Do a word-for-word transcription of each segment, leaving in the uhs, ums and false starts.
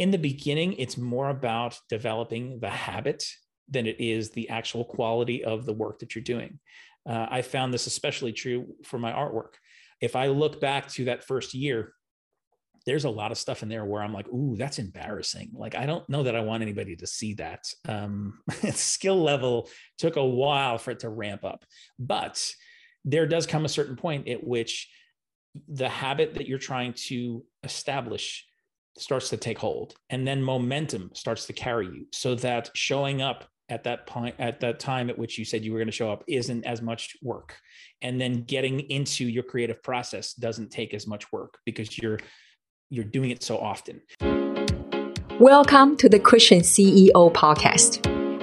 in the beginning, it's more about developing the habit than it is the actual quality of the work that you're doing. Uh, I found this especially true for my artwork. If I look back to that first year, there's a lot of stuff in there where I'm like, ooh, that's embarrassing. Like, I don't know that I want anybody to see that. Um, skill level took a while for it to ramp up. But there does come a certain point at which the habit that you're trying to establish starts to take hold. And then momentum starts to carry you so that showing up at that point, at that time at which you said you were going to show up, isn't as much work. And then getting into your creative process doesn't take as much work because you're you're doing it so often. Welcome to the Christian C E O Podcast.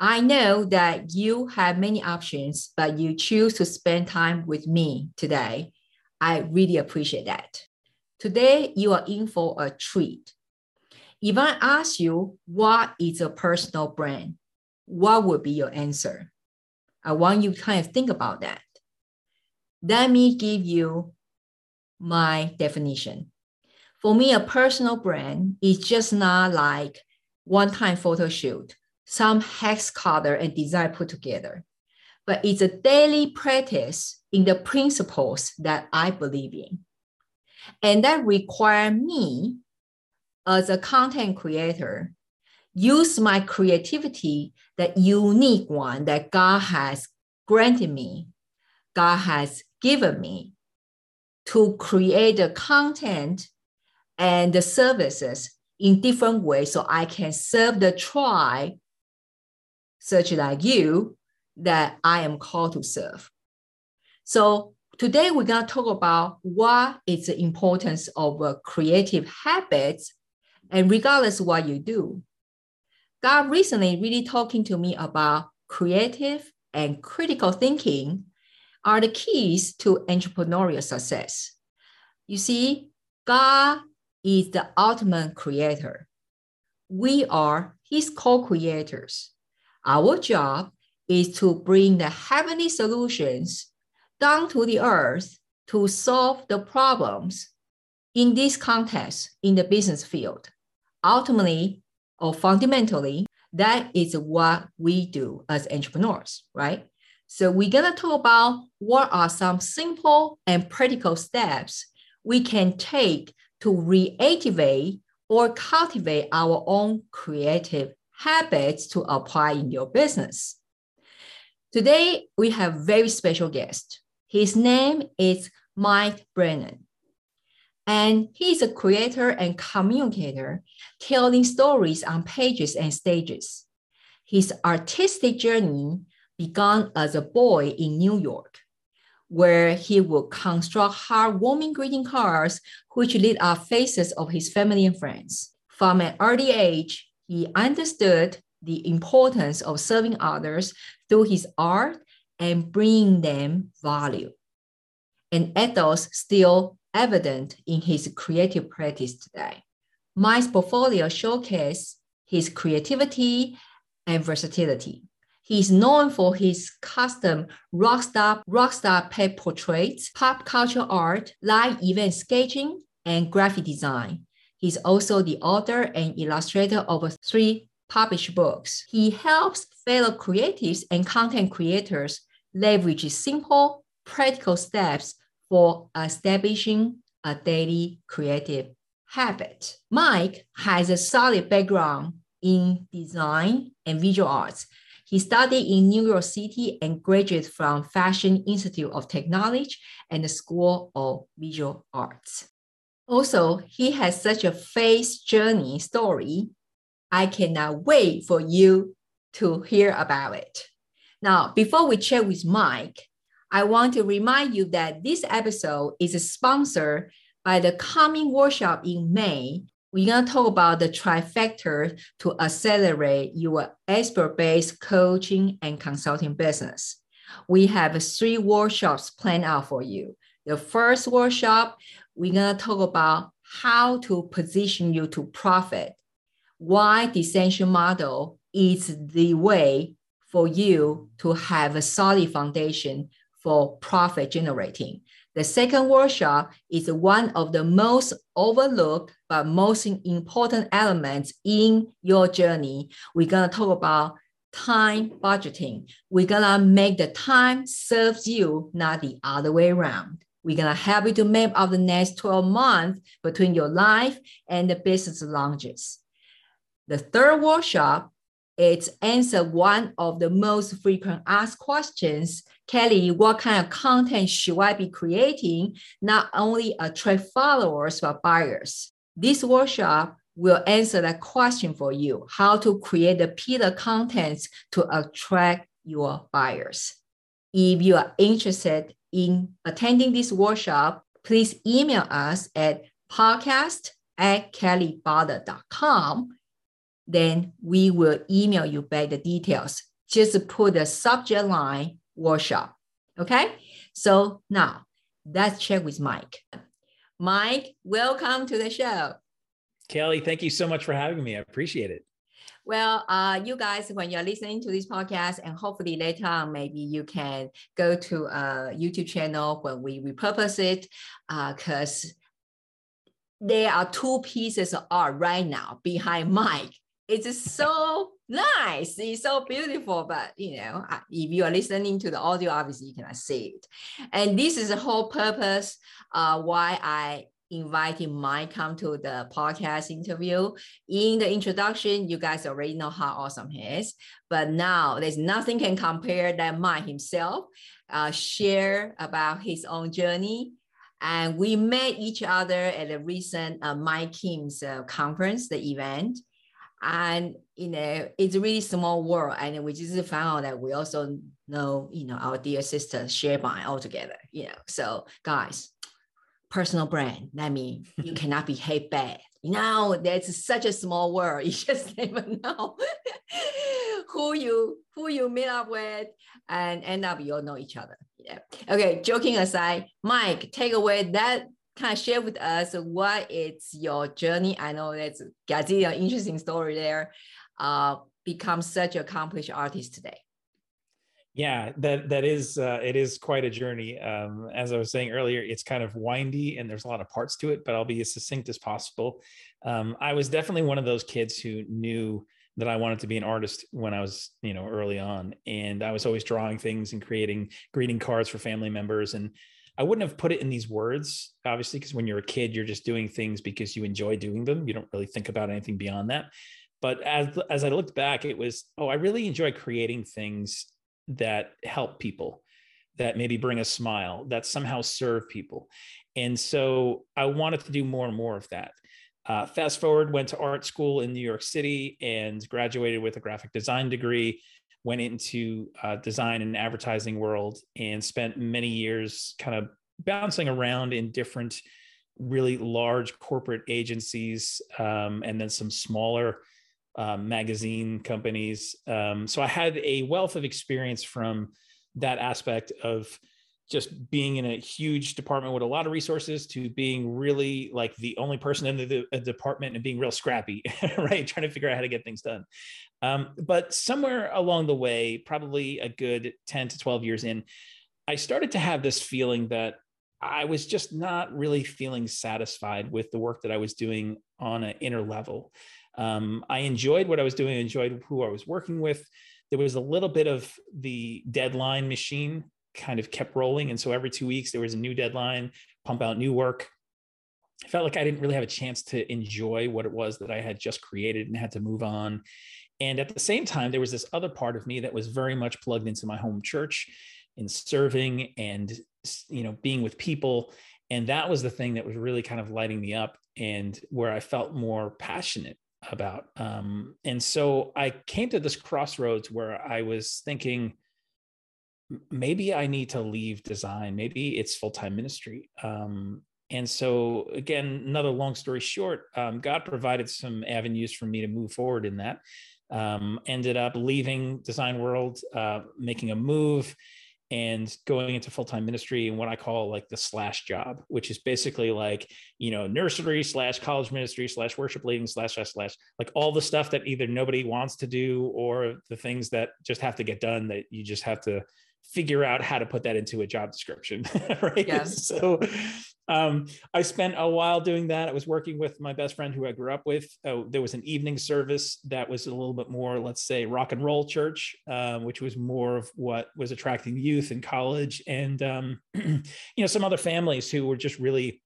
I know that you have many options, but you choose to spend time with me today. I really appreciate that. Today, you are in for a treat. If I ask you, what is a personal brand? What would be your answer? I want you to kind of think about that. Let me give you my definition. For me, a personal brand is just not like one-time photo shoot, some hex color and design put together, but it's a daily practice in the principles that I believe in. And that require me, as a content creator, use my creativity, that unique one that God has granted me, God has given me, to create the content and the services in different ways so I can serve the tribe such like you, that I am called to serve. So today we're going to talk about what is the importance of a creative habits, and regardless of what you do. God recently really talking to me about creative and critical thinking are the keys to entrepreneurial success. You see, God is the ultimate creator. We are his co-creators. Our job is to bring the heavenly solutions down to the earth to solve the problems in this context, in the business field. Ultimately, or fundamentally, that is what we do as entrepreneurs, right? So we're going to talk about what are some simple and practical steps we can take to reactivate or cultivate our own creative habits to apply in your business. Today, we have a very special guest. His name is Mike Brennan, and he's a creator and communicator telling stories on pages and stages. His artistic journey began as a boy in New York, where he would construct heartwarming greeting cards, which lit up faces of his family and friends. From an early age, he understood the importance of serving others through his art and bringing them value, an ethos still evident in his creative practice today. Mike's portfolio showcases his creativity and versatility. He's known for his custom rockstar, rockstar pet portraits, pop culture art, live event sketching, and graphic design. He's also the author and illustrator of three published books. He helps fellow creatives and content creators leverage simple, practical steps for establishing a daily creative habit. Mike has a solid background in design and visual arts. He studied in New York City and graduated from Fashion Institute of Technology and the School of Visual Arts. Also, he has such a faith journey story. I cannot wait for you to hear about it. Now, before we chat with Mike, I want to remind you that this episode is sponsored by the coming workshop in May We're going to talk about the trifecta to accelerate your expert-based coaching and consulting business. We have three workshops planned out for you. The first workshop, we're going to talk about how to position you to profit, why the Descension model is the way for you to have a solid foundation for profit generating. The second workshop is one of the most overlooked but most important elements in your journey. We're going to talk about time budgeting. We're going to make the time serves you, not the other way around. We're going to help you to map out the next twelve months between your life and the business launches. The third workshop, it's answer one of the most frequent asked questions. Kelly, what kind of content should I be creating? Not only attract followers, but buyers. This workshop will answer that question for you, how to create the pillar contents to attract your buyers. If you are interested in attending this workshop, please email us at podcast at kelly bader dot com. Then we will email you back the details. Just put the subject line workshop. Okay. So now let's check with Mike. Mike, welcome to the show. Kelly, thank you so much for having me. I appreciate it. Well, uh, you guys, when you're listening to this podcast, and hopefully later on, maybe you can go to a YouTube channel when we repurpose it, because uh, there are two pieces of art right now behind Mike. It's so nice. It's so beautiful. But, you know, if you are listening to the audio, obviously you cannot see it. And this is the whole purpose uh, why I invited Mike come to the podcast interview. In the introduction, you guys already know how awesome he is. But now there's nothing can compare that Mike himself uh, share about his own journey. And we met each other at a recent uh, Mike Kim's uh, conference, the event. And, you know, it's a really small world. And we just found out that we also know, you know, our dear sister, ShareBind altogether, you know. So guys, personal brand, that means you cannot behave bad. You know, that's such a small world. You just never know who you who you meet up with and end up, you all know each other. Yeah. Okay, joking aside, Mike, take away that kind of share with us what is your journey. I know that's got an interesting story there. Uh, become such an accomplished artist today. Yeah, that that is uh, it is quite a journey. Um, as I was saying earlier, it's kind of windy and there's a lot of parts to it, but I'll be as succinct as possible. Um, I was definitely one of those kids who knew that I wanted to be an artist when I was, you know, early on. And I was always drawing things and creating greeting cards for family members. And I wouldn't have put it in these words, obviously, because when you're a kid, you're just doing things because you enjoy doing them. You don't really think about anything beyond that. But as, as I looked back, it was, oh, I really enjoy creating things that help people, that maybe bring a smile, that somehow serve people. And so I wanted to do more and more of that. Uh, fast forward, went to art school in New York City and graduated with a graphic design degree, went into uh, design and advertising world and spent many years kind of bouncing around in different really large corporate agencies um, and then some smaller uh, magazine companies. Um, so I had a wealth of experience from that aspect of just being in a huge department with a lot of resources to being really like the only person in the, the department and being real scrappy, right? Trying to figure out how to get things done. Um, but somewhere along the way, probably a good ten to twelve years in, I started to have this feeling that I was just not really feeling satisfied with the work that I was doing on an inner level. Um, I enjoyed what I was doing, I enjoyed who I was working with. There was a little bit of the deadline machine kind of kept rolling. And so every two weeks there was a new deadline, pump out new work. I felt like I didn't really have a chance to enjoy what it was that I had just created and had to move on. And at the same time, there was this other part of me that was very much plugged into my home church in serving and, you know, being with people. And that was the thing that was really kind of lighting me up and where I felt more passionate about. Um, and so I came to this crossroads where I was thinking, maybe I need to leave design. Maybe it's full-time ministry. Um, And so again, another long story short, um, God provided some avenues for me to move forward in that. Um, ended up leaving design world, uh, making a move and going into full-time ministry and what I call like the slash job, which is basically like, you know, nursery slash college ministry slash worship leading slash slash slash, like all the stuff that either nobody wants to do or the things that just have to get done that you just have to figure out how to put that into a job description. Right. Yes. So um, I spent a while doing that. I was working with my best friend who I grew up with. Uh, there was an evening service that was a little bit more, let's say, rock and roll church, uh, which was more of what was attracting youth in college and, um, you know, some other families who were just really,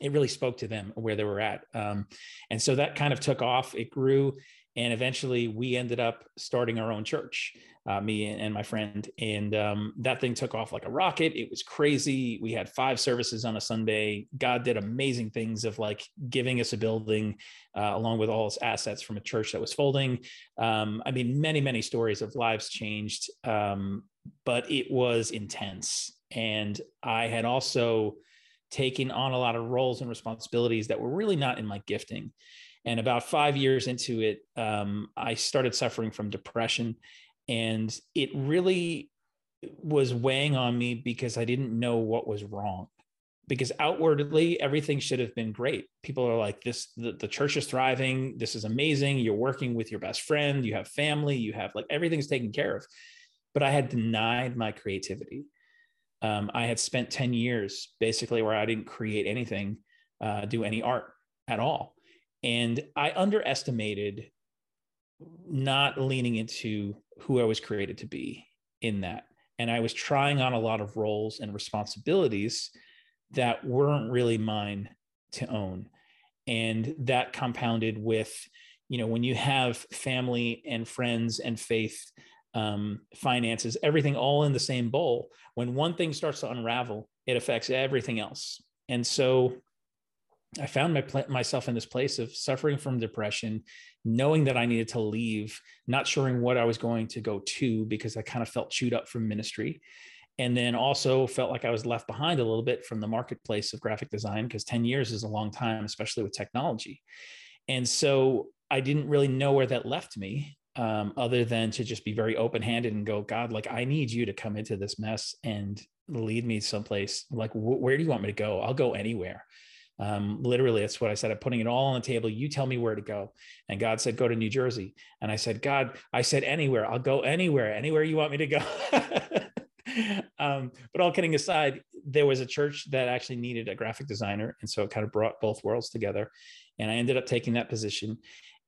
it really spoke to them where they were at. Um, and so that kind of took off. It grew. And eventually we ended up starting our own church, uh, me and my friend. And um, that thing took off like a rocket. It was crazy. We had five services on a Sunday. God did amazing things of like giving us a building uh, along with all its assets from a church that was folding. Um, I mean, many, many stories of lives changed, um, but it was intense. And I had also taken on a lot of roles and responsibilities that were really not in my gifting. And about five years into it, um, I started suffering from depression, and it really was weighing on me because I didn't know what was wrong, because outwardly everything should have been great. People are like, this, the, the church is thriving. This is amazing. You're working with your best friend. You have family. You have like everything's taken care of, but I had denied my creativity. Um, I had spent ten years basically where I didn't create anything, uh, do any art at all. And I underestimated not leaning into who I was created to be in that. And I was trying on a lot of roles and responsibilities that weren't really mine to own. And that compounded with, you know, when you have family and friends and faith, um, finances, everything all in the same bowl, when one thing starts to unravel, it affects everything else. And so I found my pl- myself in this place of suffering from depression, knowing that I needed to leave, not sure what I was going to go to because I kind of felt chewed up from ministry. And then also felt like I was left behind a little bit from the marketplace of graphic design, because ten years is a long time, especially with technology. And so I didn't really know where that left me, um, other than to just be very open-handed and go, God, like I need you to come into this mess and lead me someplace. Like, wh- where do you want me to go? I'll go anywhere. Um, literally, that's what I said. I'm putting it all on the table. You tell me where to go. And God said, go to New Jersey. And I said, God, I said, anywhere, I'll go anywhere, anywhere you want me to go. um, but all kidding aside, there was a church that actually needed a graphic designer. And so it kind of brought both worlds together. And I ended up taking that position.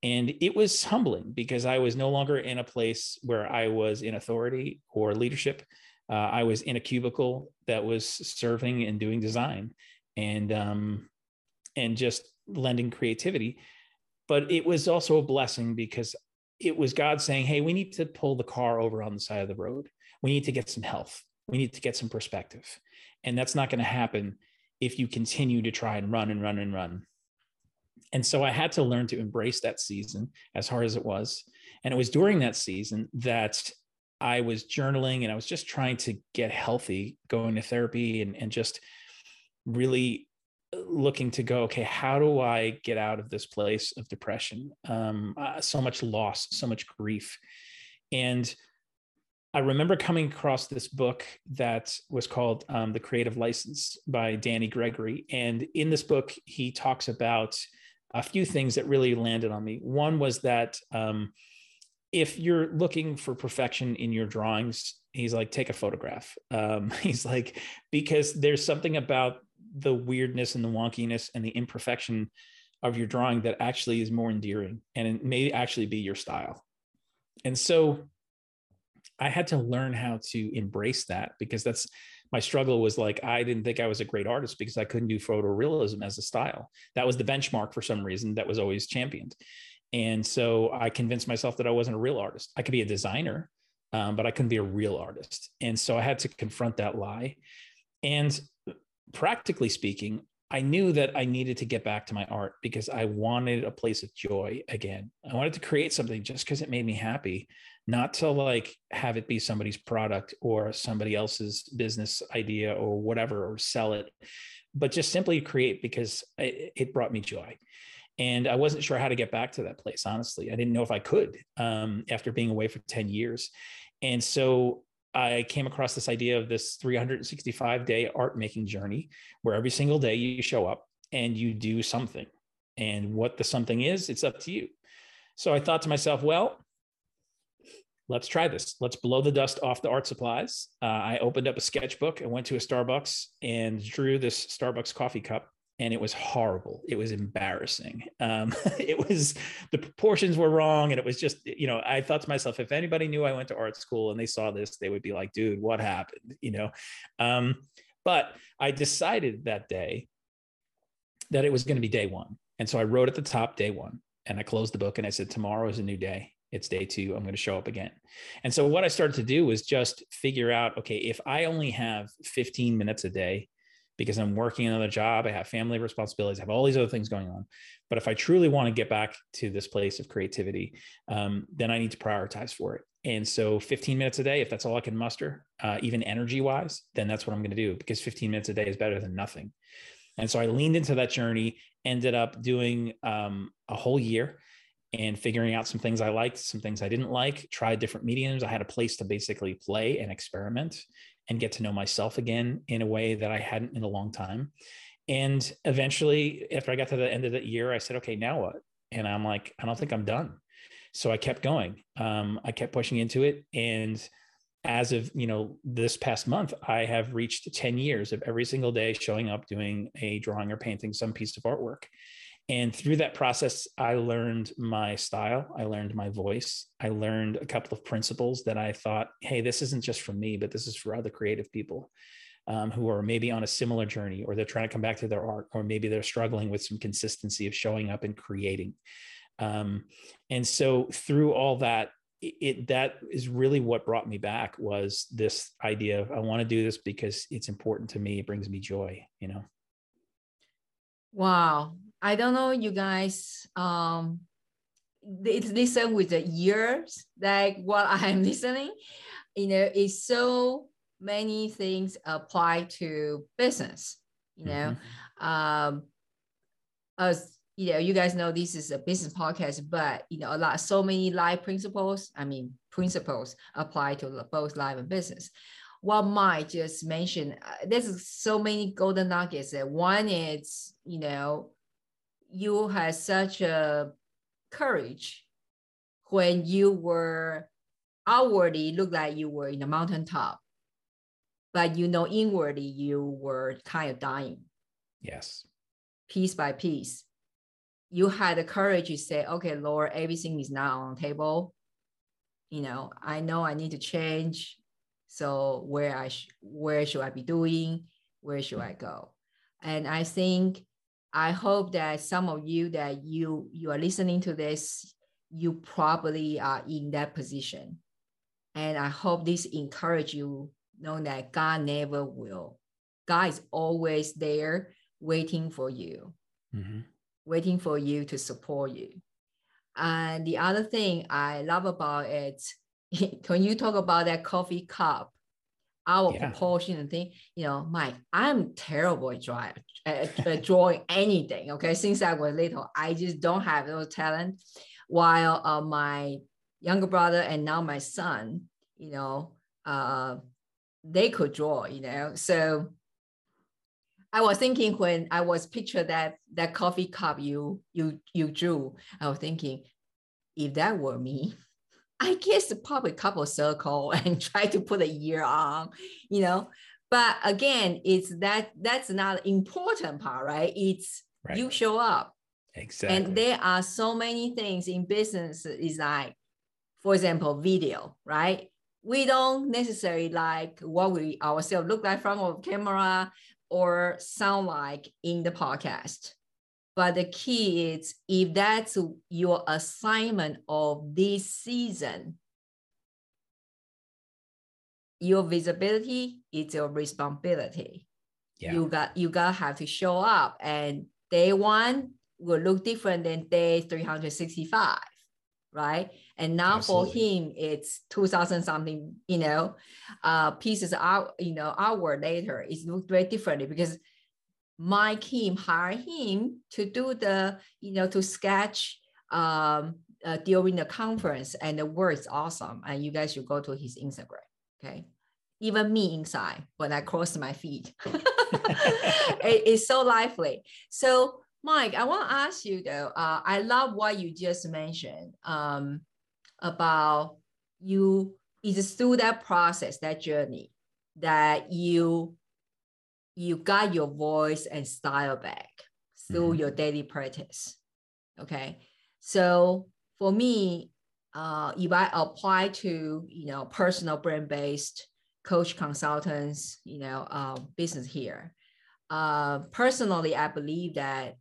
And it was humbling because I was no longer in a place where I was in authority or leadership. Uh, I was in a cubicle that was serving and doing design. And, um, and just lending creativity. But it was also a blessing because it was God saying, hey, we need to pull the car over on the side of the road. We need to get some health. We need to get some perspective. And that's not going to happen if you continue to try and run and run and run. And so I had to learn to embrace that season as hard as it was. And it was during that season that I was journaling and I was just trying to get healthy, going to therapy and, and just really looking to go, okay, how do I get out of this place of depression? Um, uh, so much loss, so much grief. And I remember coming across this book that was called um, The Creative License by Danny Gregory. And in this book, he talks about a few things that really landed on me. One was that um, if you're looking for perfection in your drawings, he's like, take a photograph. Um, he's like, because there's something about the weirdness and the wonkiness and the imperfection of your drawing that actually is more endearing, and it may actually be your style. And so I had to learn how to embrace that, because that's my struggle was like, I didn't think I was a great artist because I couldn't do photorealism as a style. That was the benchmark for some reason that was always championed. And so I convinced myself that I wasn't a real artist. I could be a designer, um, but I couldn't be a real artist. And so I had to confront that lie. And practically speaking, I knew that I needed to get back to my art because I wanted a place of joy again. I wanted to create something just because it made me happy, not to like have it be somebody's product or somebody else's business idea or whatever, or sell it. but just simply create because it, it brought me joy. And I wasn't sure how to get back to that place, honestly. I didn't know if I could um, after being away for ten years. And so I came across this idea of this three hundred sixty-five day art making journey where every single day you show up and you do something. And what the something is, it's up to you. So I thought to myself, well, let's try this. Let's blow the dust off the art supplies. Uh, I opened up a sketchbook and went to a Starbucks and drew this Starbucks coffee cup. And it was horrible. It was embarrassing. Um, it was, the proportions were wrong. And it was just, you know, I thought to myself, if anybody knew I went to art school and they saw this, they would be like, dude, what happened? You know? Um, but I decided that day that it was going to be day one. And so I wrote at the top day one and I closed the book and I said, tomorrow is a new day. It's day two. I'm going to show up again. And so what I started to do was just figure out, okay, if I only have fifteen minutes a day, because I'm working another job, I have family responsibilities, I have all these other things going on. But if I truly want to get back to this place of creativity, um, then I need to prioritize for it. And so fifteen minutes a day, if that's all I can muster, uh, even energy wise, then that's what I'm going to do, because fifteen minutes a day is better than nothing. And so I leaned into that journey, ended up doing um, a whole year and figuring out some things I liked, some things I didn't like, tried different mediums. I had a place to basically play and experiment and get to know myself again in a way that I hadn't in a long time. And eventually, after I got to the end of the year, I said, okay, now what? And I'm like, I don't think I'm done. So I kept going. Um, I kept pushing into it. And as of, you know, this past month, I have reached ten years of every single day showing up, doing a drawing or painting, some piece of artwork. And through that process, I learned my style. I learned my voice. I learned a couple of principles that I thought, hey, this isn't just for me, but this is for other creative people um, who are maybe on a similar journey, or they're trying to come back to their art, or maybe they're struggling with some consistency of showing up and creating. Um, and so through all that, it, that is really what brought me back, was this idea of, I want to do this because it's important to me. It brings me joy, you know? Wow. I don't know, you guys, um, it's listened with the years, like what I'm listening, you know, it's so many things apply to business, you know, mm-hmm. um, as you know, you guys know this is a business podcast, but you know, a lot, so many life principles, I mean, principles apply to both life and business. What Mike just mentioned, uh, there's so many golden nuggets. That one is, you know, you had such a courage when you were outwardly looked like you were in the mountaintop, but you know, inwardly you were kind of dying. Yes. Piece by piece. You had the courage to say, okay, Lord, everything is now on the table. You know, I know I need to change. So where I, sh- where should I be doing? Where should I go? And I think, I hope that some of you that you, you are listening to this, you probably are in that position. And I hope this encourages you, knowing that God never will. God is always there waiting for you, mm-hmm. waiting for you to support you. And the other thing I love about it, when you talk about that coffee cup, our yeah. proportion and thing, you know, Mike, I'm terrible at, drawing, at, at drawing anything, okay? Since I was little, I just don't have those talent. While uh, my younger brother and now my son, you know, uh, they could draw, you know? So I was thinking when I was picture that that coffee cup you, you, you drew, I was thinking, if that were me, I guess probably a couple of circle and try to put a year on, you know, but again, it's that, that's not important part, right? It's right. You show up. Exactly. And there are so many things in business is like, for example, video, right? We don't necessarily like what we ourselves look like from our camera or sound like in the podcast. But the key is, if that's your assignment of this season, your visibility is your responsibility. Yeah. You got you got have to show up, and day one will look different than day three hundred sixty-five, right? And now Absolutely. For him, it's two thousand something, you know, uh, pieces out, you know, hour later, it looked very differently because my team hire him to do the, you know, to sketch um, uh, during the conference, and the work is awesome. And you guys should go to his Instagram, okay? Even me inside, when I cross my feet, it, it's so lively. So Mike, I want to ask you though, uh, I love what you just mentioned um, about you, it's through that process, that journey, that you, you got your voice and style back through mm-hmm. your daily practice, okay? So for me, uh, if I apply to, you know, personal brand-based coach consultants, you know, uh, business here, uh, personally, I believe that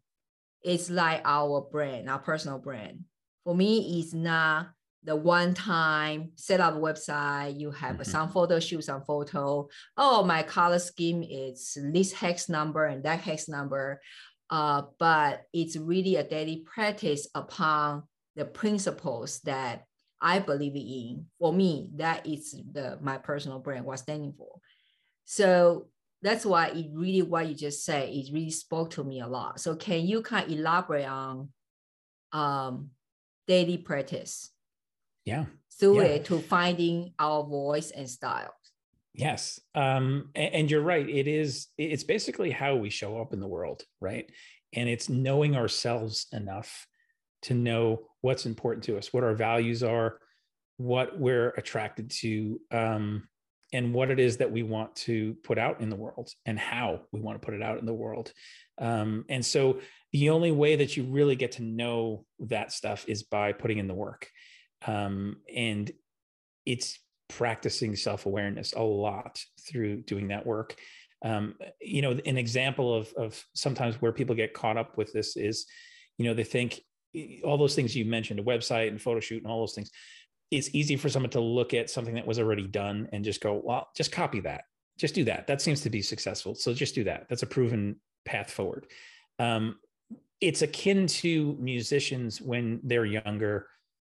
it's like our brand, our personal brand. For me, it's not the one-time set up a website, you have mm-hmm. some photo shoot, some photo. Oh, my color scheme is this hex number and that hex number. Uh, but it's really a daily practice upon the principles that I believe in. For me, that is the my personal brand, what's standing for. So that's why it really, what you just said, it really spoke to me a lot. So can you kind of elaborate on um, daily practice? Yeah. Through yeah. it to finding our voice and style. Yes. Um, and, and you're right. It is, it's basically how we show up in the world, right? And it's knowing ourselves enough to know what's important to us, what our values are, what we're attracted to, um, and what it is that we want to put out in the world and how we want to put it out in the world. Um, and so the only way that you really get to know that stuff is by putting in the work. Um, and it's practicing self-awareness a lot through doing that work. Um, you know, an example of, of sometimes where people get caught up with this is, you know, they think all those things you mentioned, a website and photo shoot and all those things, it's easy for someone to look at something that was already done and just go, well, just copy that, just do that. That seems to be successful. So just do that. That's a proven path forward. Um, it's akin to musicians when they're younger,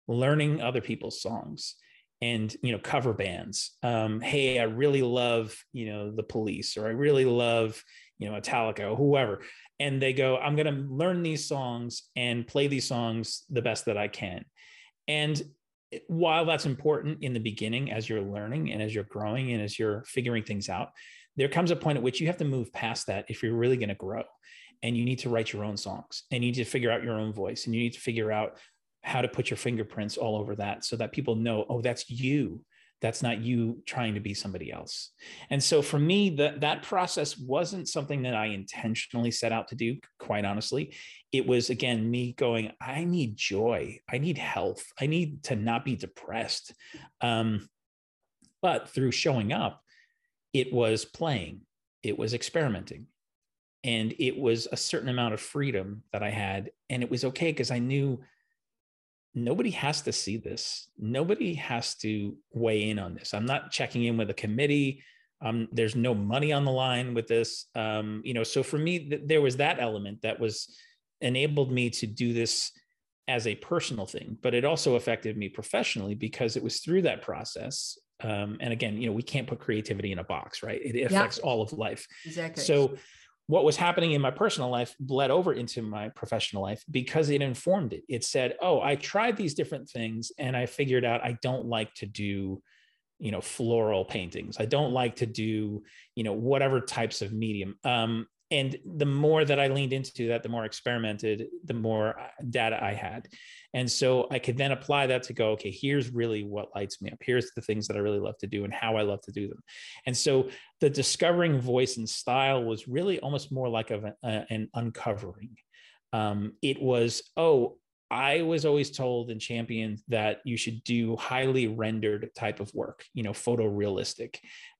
learning other people's songs and, you know, cover bands. Um, hey, I really love, you know, the Police, or I really love, you know, Metallica or whoever. And they go, I'm going to learn these songs and play these songs the best that I can. And while that's important in the beginning, as you're learning and as you're growing and as you're figuring things out, there comes a point at which you have to move past that if you're really going to grow, and you need to write your own songs and you need to figure out your own voice and you need to figure out how to put your fingerprints all over that so that people know, oh, that's you. That's not you trying to be somebody else. And so for me, that that process wasn't something that I intentionally set out to do, quite honestly. It was, again, me going, I need joy. I need health. I need to not be depressed. Um, but through showing up, it was playing. It was experimenting. And it was a certain amount of freedom that I had. And it was okay because I knew nobody has to see this. Nobody has to weigh in on this. I'm not checking in with a committee. Um, there's no money on the line with this. Um, you know, so for me, th- there was that element that was enabled me to do this as a personal thing, but it also affected me professionally because it was through that process. Um, and again, you know, we can't put creativity in a box, right? It affects yeah. all of life. Exactly. So what was happening in my personal life bled over into my professional life because it informed it. It said, oh, I tried these different things and I figured out I don't like to do, you know, floral paintings. I don't like to do, you know, whatever types of medium. Um, and the more that I leaned into that, the more I experimented, the more data I had. And so I could then apply that to go, okay, here's really what lights me up. Here's the things that I really love to do and how I love to do them. And so the discovering voice and style was really almost more like a, a, an uncovering. Um, it was, oh, I was always told and championed that you should do highly rendered type of work, you know, photorealistic.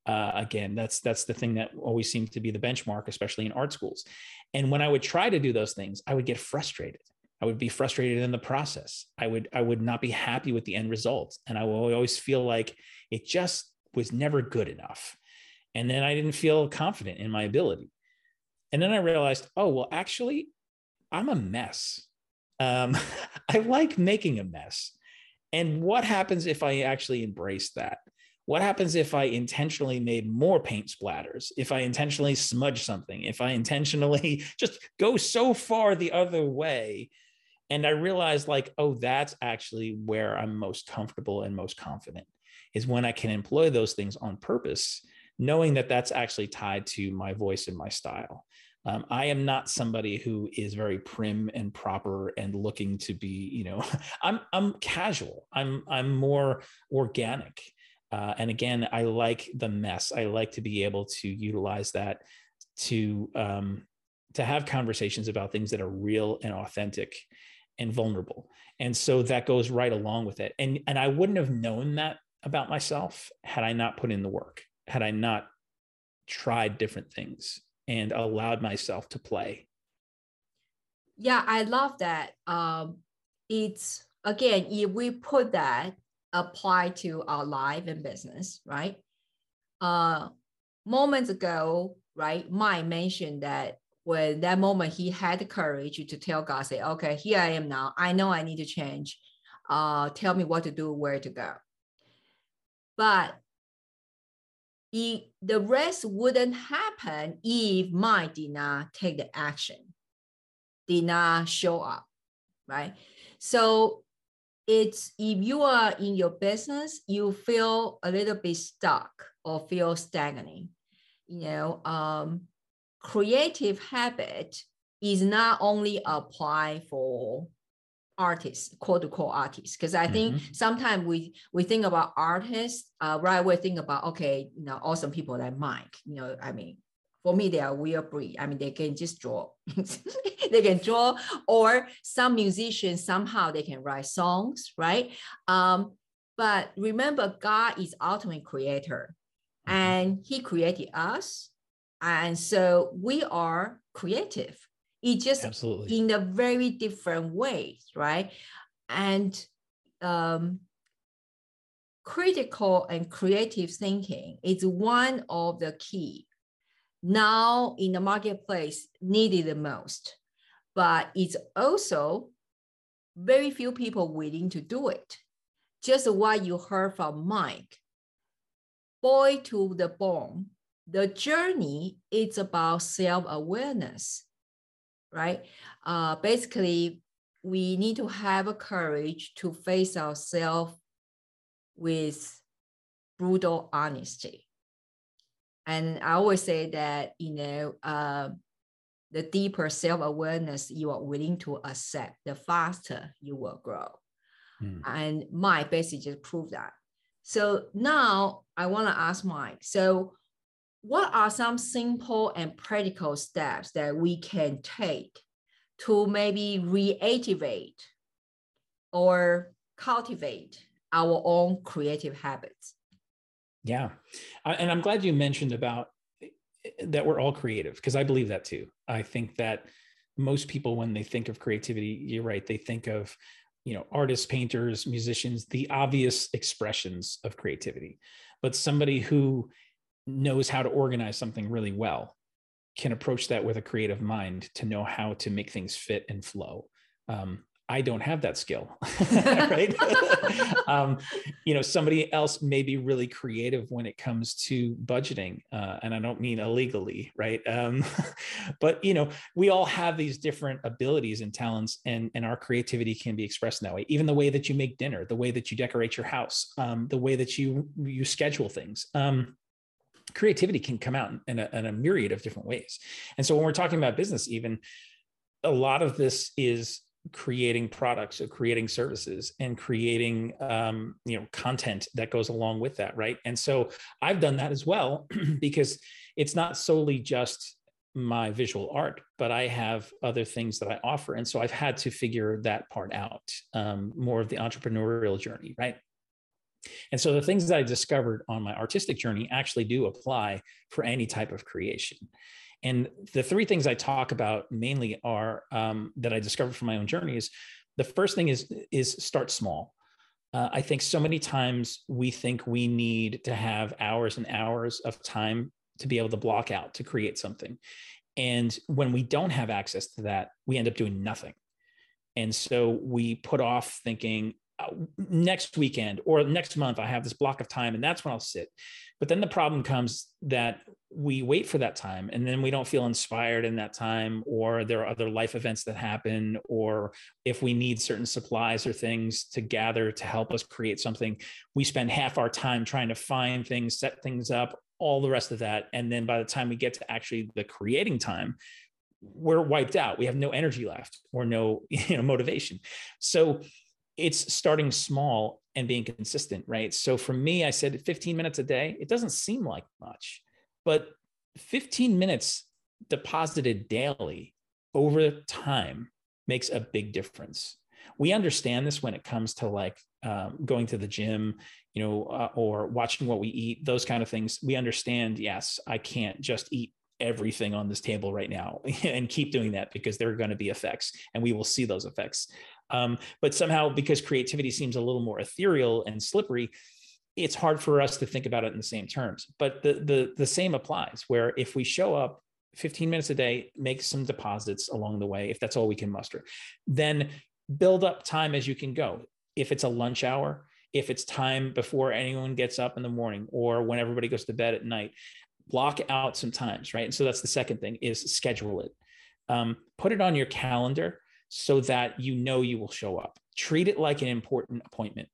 Uh, again, that's that's the thing that always seemed to be the benchmark, especially in art schools. And when I would try to do those things, I would get frustrated. I would be frustrated in the process. I would, I would not be happy with the end results. And I would always feel like it just was never good enough. And then I didn't feel confident in my ability. And then I realized, oh, well, actually, I'm a mess. Um, I like making a mess. And what happens if I actually embrace that? what happens if I intentionally made more paint splatters, if I intentionally smudge something, if I intentionally just go so far the other way? And I realized, like, oh, that's actually where I'm most comfortable and most confident, is when I can employ those things on purpose, knowing that that's actually tied to my voice and my style. Um, I am not somebody who is very prim and proper and looking to be, you know, I'm I'm casual. I'm I'm more organic. Uh, and again, I like the mess. I like to be able to utilize that to um, to have conversations about things that are real and authentic and vulnerable. And so that goes right along with it. And and I wouldn't have known that about myself had I not put in the work, had I not tried different things and allowed myself to play. Yeah, I love that. Um, it's, again, if we put that, apply to our life and business, right? Uh, moments ago, right, Mike mentioned that when that moment he had the courage to tell God, say, okay, here I am now. I know I need to change. Uh, tell me what to do, where to go. But He, the rest wouldn't happen if Mike did not take the action, did not show up, right? So it's, if you are in your business, you feel a little bit stuck or feel stagnant. You know, um, creative habit is not only apply for artists, quote-unquote artists, because I think mm-hmm. sometimes we we think about artists, uh, right? We think about, okay, you know, awesome people like Mike. You know, I mean, for me, they are weird breed. I mean, they can just draw. They can draw, or some musicians somehow they can write songs, right? Um, but remember, God is ultimate creator, and He created us, and so we are creative. It just Absolutely. In a very different way, right? And um, critical and creative thinking is one of the key now in the marketplace needed the most, but it's also very few people willing to do it. Just what you heard from Mike, boy to the bone, the journey is about self-awareness. Right? Uh, basically, we need to have a courage to face ourselves with brutal honesty. And I always say that, you know, uh, the deeper self-awareness you are willing to accept, the faster you will grow. Mm. And Mike basically just proved that. So now I want to ask Mike, so what are some simple and practical steps that we can take to maybe reactivate or cultivate our own creative habits? Yeah. And I'm glad you mentioned about that we're all creative, because I believe that too. I think that most people, when they think of creativity, you're right, they think of, you know, artists, painters, musicians, the obvious expressions of creativity. But somebody who knows how to organize something really well can approach that with a creative mind to know how to make things fit and flow. Um, I don't have that skill, right? um, you know, somebody else may be really creative when it comes to budgeting, uh, and I don't mean illegally, right? Um, but, you know, we all have these different abilities and talents, and, and our creativity can be expressed in that way. Even the way that you make dinner, the way that you decorate your house, um, the way that you, you schedule things. Um, Creativity can come out in a, in a myriad of different ways. And so when we're talking about business, even a lot of this is creating products or creating services and creating, um, you know, content that goes along with that. Right. And so I've done that as well, because it's not solely just my visual art, but I have other things that I offer. And so I've had to figure that part out, um, more of the entrepreneurial journey. Right. And so the things that I discovered on my artistic journey actually do apply for any type of creation. And the three things I talk about mainly are, um, that I discovered from my own journey, is the first thing is, is start small. Uh, I think so many times we think we need to have hours and hours of time to be able to block out to create something. And when we don't have access to that, we end up doing nothing. And so we put off thinking, next weekend or next month, I have this block of time and that's when I'll sit. But then the problem comes that we wait for that time and then we don't feel inspired in that time, or there are other life events that happen, or if we need certain supplies or things to gather to help us create something, we spend half our time trying to find things, set things up, all the rest of that. And then by the time we get to actually the creating time, we're wiped out. We have no energy left or no, you know, motivation. So it's starting small and being consistent, right? So for me, I said fifteen minutes a day. It doesn't seem like much, but fifteen minutes deposited daily over time makes a big difference. We understand this when it comes to like um, going to the gym, you know, uh, or watching what we eat, those kind of things. We understand, yes, I can't just eat everything on this table right now and keep doing that, because there are going to be effects and we will see those effects. Um, but somehow, because creativity seems a little more ethereal and slippery, it's hard for us to think about it in the same terms. But the the, the same applies, where if we show up fifteen minutes a day, make some deposits along the way, if that's all we can muster, then build up time as you can go. If it's a lunch hour, if it's time before anyone gets up in the morning, or when everybody goes to bed at night, block out some times, right? And so that's the second thing, is schedule it. Um, put it on your calendar so that you know you will show up. Treat it like an important appointment,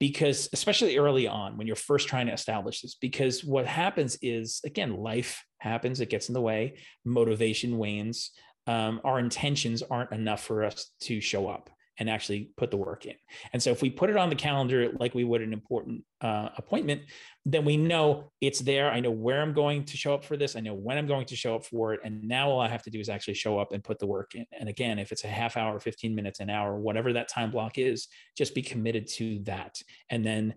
because especially early on when you're first trying to establish this, because what happens is, again, life happens, it gets in the way, motivation wanes, um, our intentions aren't enough for us to show up and actually put the work in. And so if we put it on the calendar like we would an important uh, appointment, then we know it's there. I know where I'm going to show up for this. I know when I'm going to show up for it. And now all I have to do is actually show up and put the work in. And again, if it's a half hour, fifteen minutes, an hour, whatever that time block is, just be committed to that. And then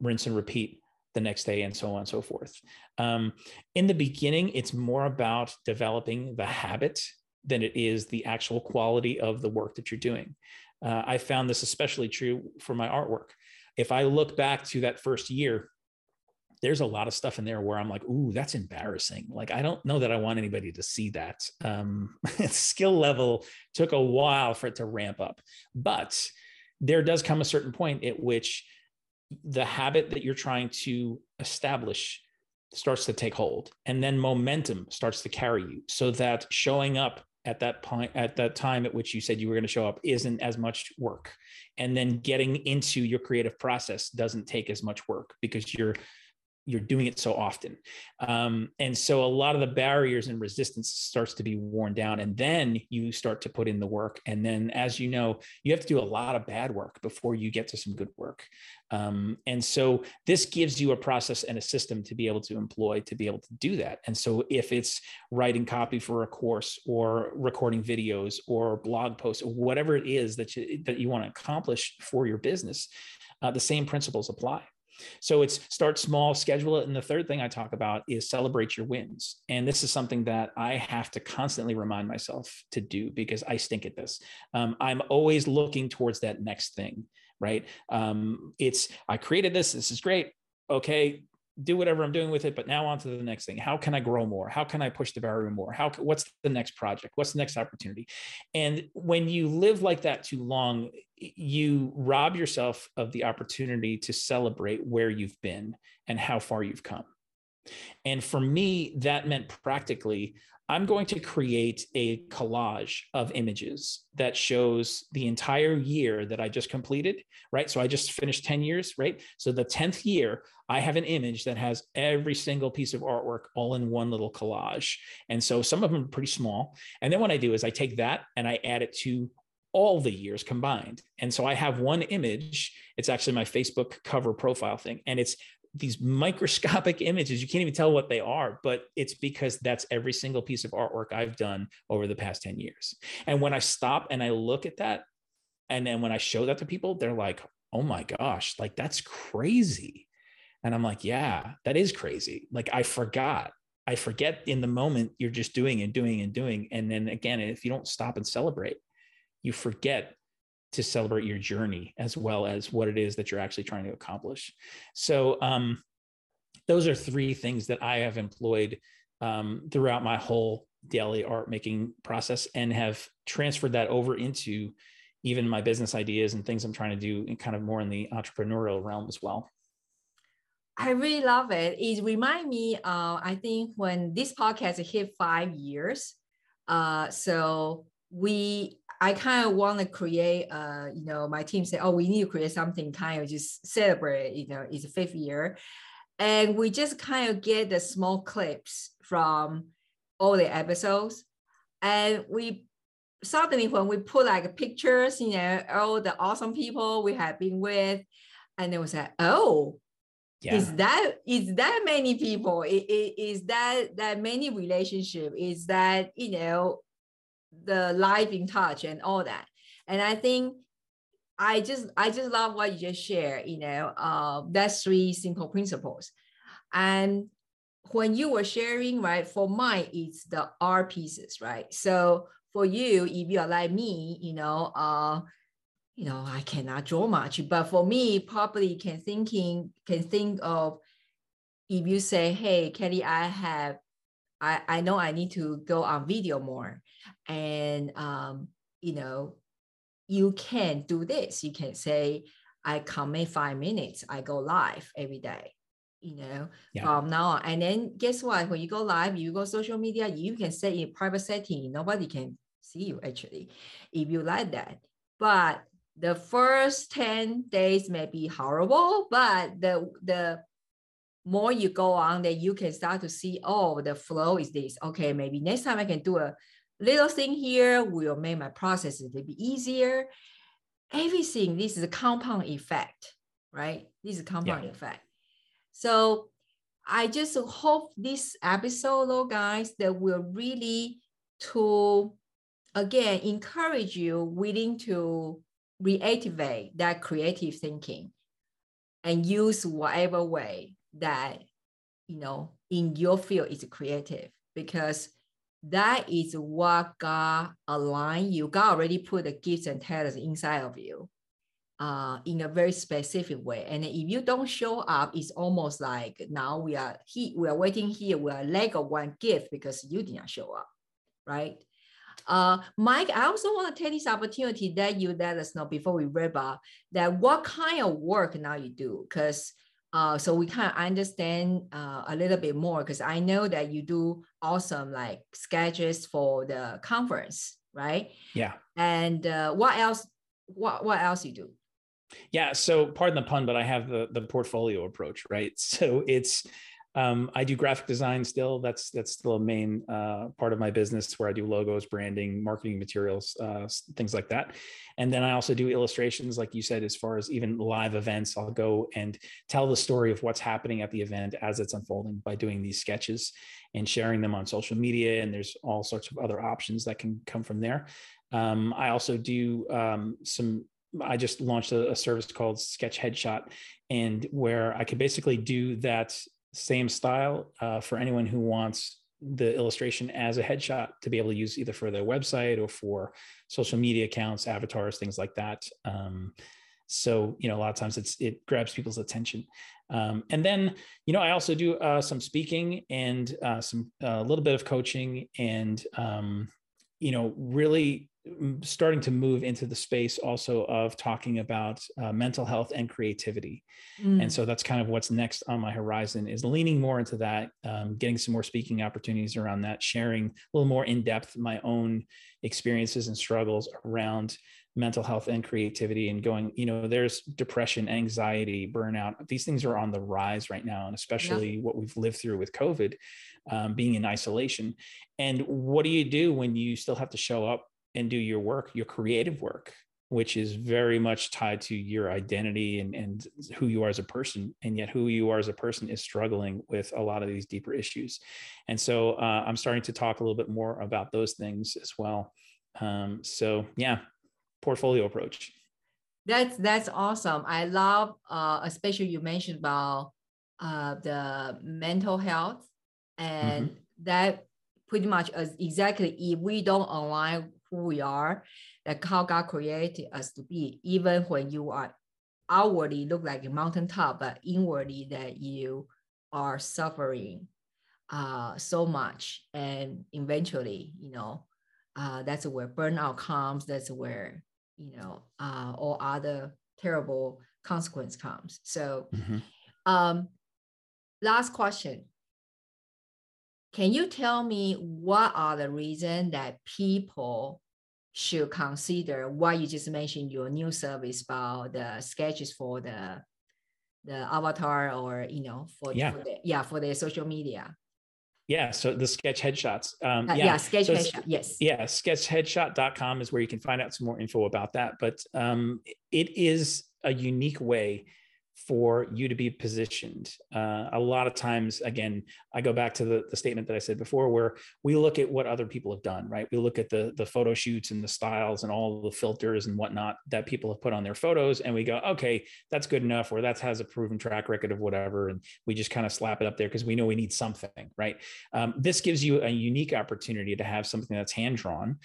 rinse and repeat the next day, and so on and so forth. Um, in the beginning, it's more about developing the habit than it is the actual quality of the work that you're doing. Uh, I found this especially true for my artwork. If I look back to that first year, there's a lot of stuff in there where I'm like, ooh, that's embarrassing. Like, I don't know that I want anybody to see that. Um, skill level took a while for it to ramp up. But there does come a certain point at which the habit that you're trying to establish starts to take hold, and then momentum starts to carry you, so that showing up at that point, at that time at which you said you were going to show up, isn't as much work. And then getting into your creative process doesn't take as much work, because you're, you're doing it so often. Um, and so a lot of the barriers and resistance starts to be worn down, and then you start to put in the work. And then, as you know, you have to do a lot of bad work before you get to some good work. Um, and so this gives you a process and a system to be able to employ, to be able to do that. And so if it's writing copy for a course, or recording videos, or blog posts, or whatever it is that you, that you want to accomplish for your business, uh, the same principles apply. So it's start small, schedule it. And the third thing I talk about is celebrate your wins. And this is something that I have to constantly remind myself to do, because I stink at this. Um, I'm always looking towards that next thing, right? Um, it's, I created this, this is great. Okay, do whatever I'm doing with it, but now on to the next thing. How can I grow more? How can I push the barrier more? How, what's the next project? What's the next opportunity? And when you live like that too long, you rob yourself of the opportunity to celebrate where you've been and how far you've come. And for me, that meant practically, I'm going to create a collage of images that shows the entire year that I just completed, right? So I just finished ten years, right? So the tenth year, I have an image that has every single piece of artwork all in one little collage. And so some of them are pretty small. And then what I do is I take that and I add it to all the years combined. And so I have one image. It's actually my Facebook cover profile thing. And it's these microscopic images. You can't even tell what they are, but it's because that's every single piece of artwork I've done over the past ten years. And when I stop and I look at that, and then when I show that to people, they're like, oh my gosh, like, that's crazy. And I'm like, yeah, that is crazy. Like, I forgot. I forget in the moment you're just doing and doing and doing. And then again, if you don't stop and celebrate, you forget to celebrate your journey as well as what it is that you're actually trying to accomplish. So um, those are three things that I have employed um, throughout my whole daily art making process, and have transferred that over into even my business ideas and things I'm trying to do in kind of more in the entrepreneurial realm as well. I really love it. It reminds me, uh, I think when this podcast hit five years, uh, so we, I kind of want to create, uh, you know, my team said, oh, we need to create something kind of just celebrate, you know, it's the fifth year. And we just kind of get the small clips from all the episodes. And we suddenly, when we put like pictures, you know, all the awesome people we have been with, and it was like, oh, yeah. Is that is that many people? Is, is that that many relationship? Is that, you know, the life in touch and all that? And I think I just I just love what you just shared. You know, uh, that's three simple principles. And when you were sharing, right, for mine, it's the art pieces, right? So for you, if you are like me, you know, uh, you know, I cannot draw much, but for me, probably can thinking can think of if you say, hey, Kelly, I have, I, I know I need to go on video more. And, um, you know, you can do this. You can say, I commit five minutes, I go live every day, you know, yeah. from now on. And then guess what? When you go live, you go social media, you can set in a private setting. Nobody can see you actually, if you like that. But the first ten days may be horrible, but the, the more you go on, then you can start to see, oh, the flow is this. Okay, maybe next time I can do a little thing here, will make my process a little bit easier. Everything, this is a compound effect, right? This is a compound yeah. effect. So I just hope this episode, though, guys, that will really to, again, encourage you willing to reactivate that creative thinking and use whatever way that, you know, in your field is creative, because that is what God aligned you. God already put the gifts and talents inside of you uh, in a very specific way. And if you don't show up, it's almost like now we are, he, we are waiting here, we are lack of one gift because you did not show up, right? Uh, Mike, I also want to take this opportunity that you let us know before we wrap up that what kind of work now you do, because uh, so we kind of understand uh, a little bit more, because I know that you do awesome like sketches for the conference, right? Yeah. And uh, what else? What what else you do? Yeah. So pardon the pun, but I have the the portfolio approach, right? So it's. Um, I do graphic design still. That's that's still a main uh, part of my business, where I do logos, branding, marketing materials, uh, things like that. And then I also do illustrations, like you said, as far as even live events. I'll go and tell the story of what's happening at the event as it's unfolding by doing these sketches and sharing them on social media. And there's all sorts of other options that can come from there. Um, I also do um, some I just launched a, a service called Sketch Headshot, and where I could basically do that same style uh, for anyone who wants the illustration as a headshot to be able to use either for their website or for social media accounts, avatars, things like that. Um, so, you know, a lot of times it's, it grabs people's attention. Um, and then, you know, I also do uh, some speaking and uh, some, a uh, little bit of coaching and, um, you know, really starting to move into the space also of talking about uh, mental health and creativity. Mm. And so that's kind of what's next on my horizon, is leaning more into that, um, getting some more speaking opportunities around that, sharing a little more in depth my own experiences and struggles around mental health and creativity, and going, you know, there's depression, anxiety, burnout. These things are on the rise right now. And especially yeah. what we've lived through with COVID, um, being in isolation. And what do you do when you still have to show up and do your work, your creative work, which is very much tied to your identity and, and who you are as a person. And yet who you are as a person is struggling with a lot of these deeper issues. And so uh, I'm starting to talk a little bit more about those things as well. Um, so yeah, portfolio approach. That's, that's awesome. I love, uh, especially you mentioned about uh, the mental health, and mm-hmm. that pretty much as exactly if we don't align who we are, like how God created us to be, even when you are outwardly look like a mountaintop, but inwardly that you are suffering uh, so much. And eventually, you know, uh, that's where burnout comes. That's where, you know, uh, all other terrible consequence comes. So mm-hmm. um, last question. Can you tell me what are the reasons that people should consider what you just mentioned, your new service about the sketches for the the avatar, or, you know, for, yeah. for the, yeah, for their social media? Yeah. So the sketch headshots. Um, uh, yeah. yeah. Sketch so, headshot. Yes. Yeah. sketch headshot dot com is where you can find out some more info about that. But um, it is a unique way for you to be positioned. Uh, a lot of times, again, I go back to the, the statement that I said before, where we look at what other people have done, right? We look at the, the photo shoots and the styles and all the filters and whatnot that people have put on their photos. And we go, okay, that's good enough, or that has a proven track record of whatever. And we just kind of slap it up there because we know we need something, right? Um, this gives you a unique opportunity to have something that's hand-drawn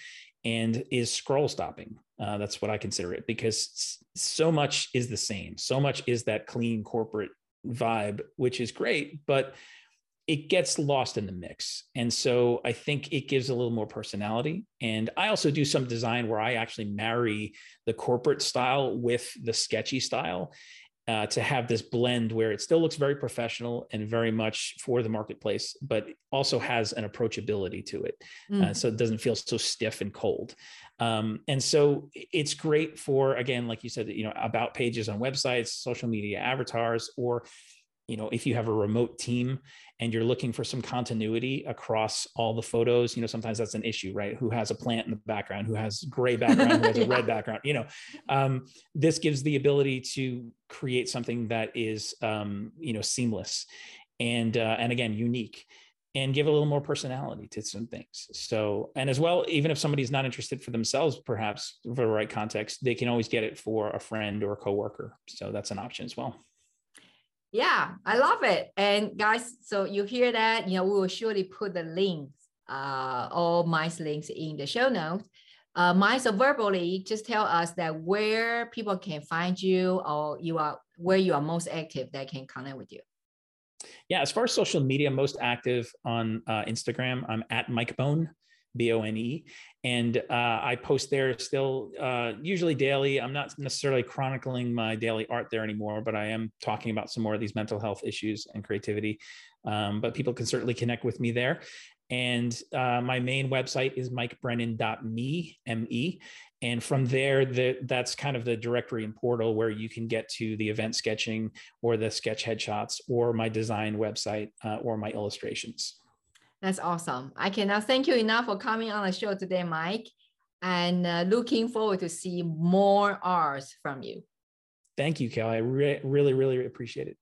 and is scroll stopping. Uh, that's what I consider it, because so much is the same. So much is that clean corporate vibe, which is great, but it gets lost in the mix. And so I think it gives a little more personality. And I also do some design where I actually marry the corporate style with the sketchy style uh, to have this blend where it still looks very professional and very much for the marketplace, but also has an approachability to it. Mm. Uh, so it doesn't feel so stiff and cold. Um, and so it's great for, again, like you said, you know, about pages on websites, social media avatars, or, you know, if you have a remote team and you're looking for some continuity across all the photos, you know, sometimes that's an issue, right? Who has a plant in the background, who has gray background, who has yeah. a red background, you know, um, this gives the ability to create something that is, um, you know, seamless and, uh, and again, unique, and give a little more personality to some things. So, and as well, even if somebody's not interested for themselves, perhaps for the right context, they can always get it for a friend or a coworker. So that's an option as well. Yeah, I love it. And guys, so you hear that, you know, we will surely put the links, uh, all Mike's links in the show notes. Uh, Mike, so verbally, just tell us that where people can find you, or you are, where you are most active, that can connect with you. Yeah, as far as social media, most active on uh, Instagram, I'm at Mike Bone, B O N E. And uh, I post there still, uh, usually daily. I'm not necessarily chronicling my daily art there anymore, but I am talking about some more of these mental health issues and creativity. Um, but people can certainly connect with me there. And uh, my main website is mike brennan dot me, M E. And from there, the, that's kind of the directory and portal where you can get to the event sketching or the sketch headshots or my design website uh, or my illustrations. That's awesome. I cannot thank you enough for coming on the show today, Mike, and uh, looking forward to see more R's from you. Thank you, Kel. I re- really, really appreciate it.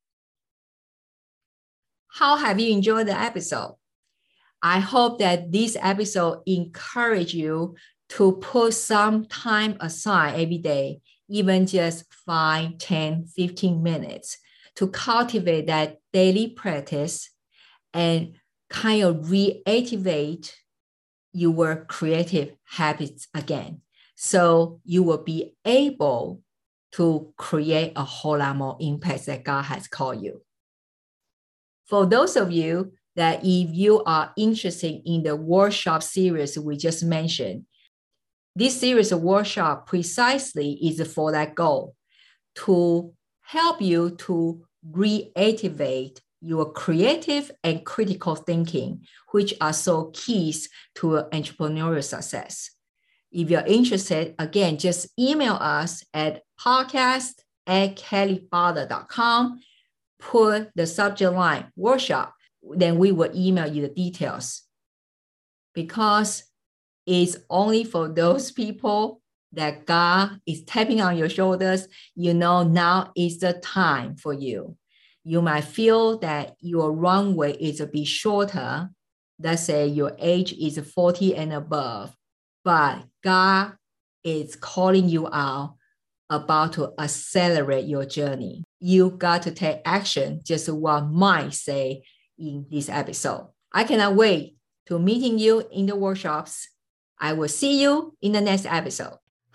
How have you enjoyed the episode? I hope that this episode encouraged you to put some time aside every day, even just five, ten, fifteen minutes, to cultivate that daily practice and kind of reactivate your creative habits again. So you will be able to create a whole lot more impact that God has called you. For those of you that if you are interested in the workshop series we just mentioned, this series of workshop precisely is for that goal, to help you to reactivate your creative and critical thinking, which are so keys to entrepreneurial success. If you're interested, again, just email us at podcast at kelly bader dot com, put the subject line workshop, then we will email you the details. Because it's only for those people that God is tapping on your shoulders. You know, now is the time for you. You might feel that your runway is a bit shorter. Let's say your age is forty and above, but God is calling you out, about to accelerate your journey. You got to take action, just what Mike say in this episode. I cannot wait to meeting you in the workshops. I will see you in the next episode.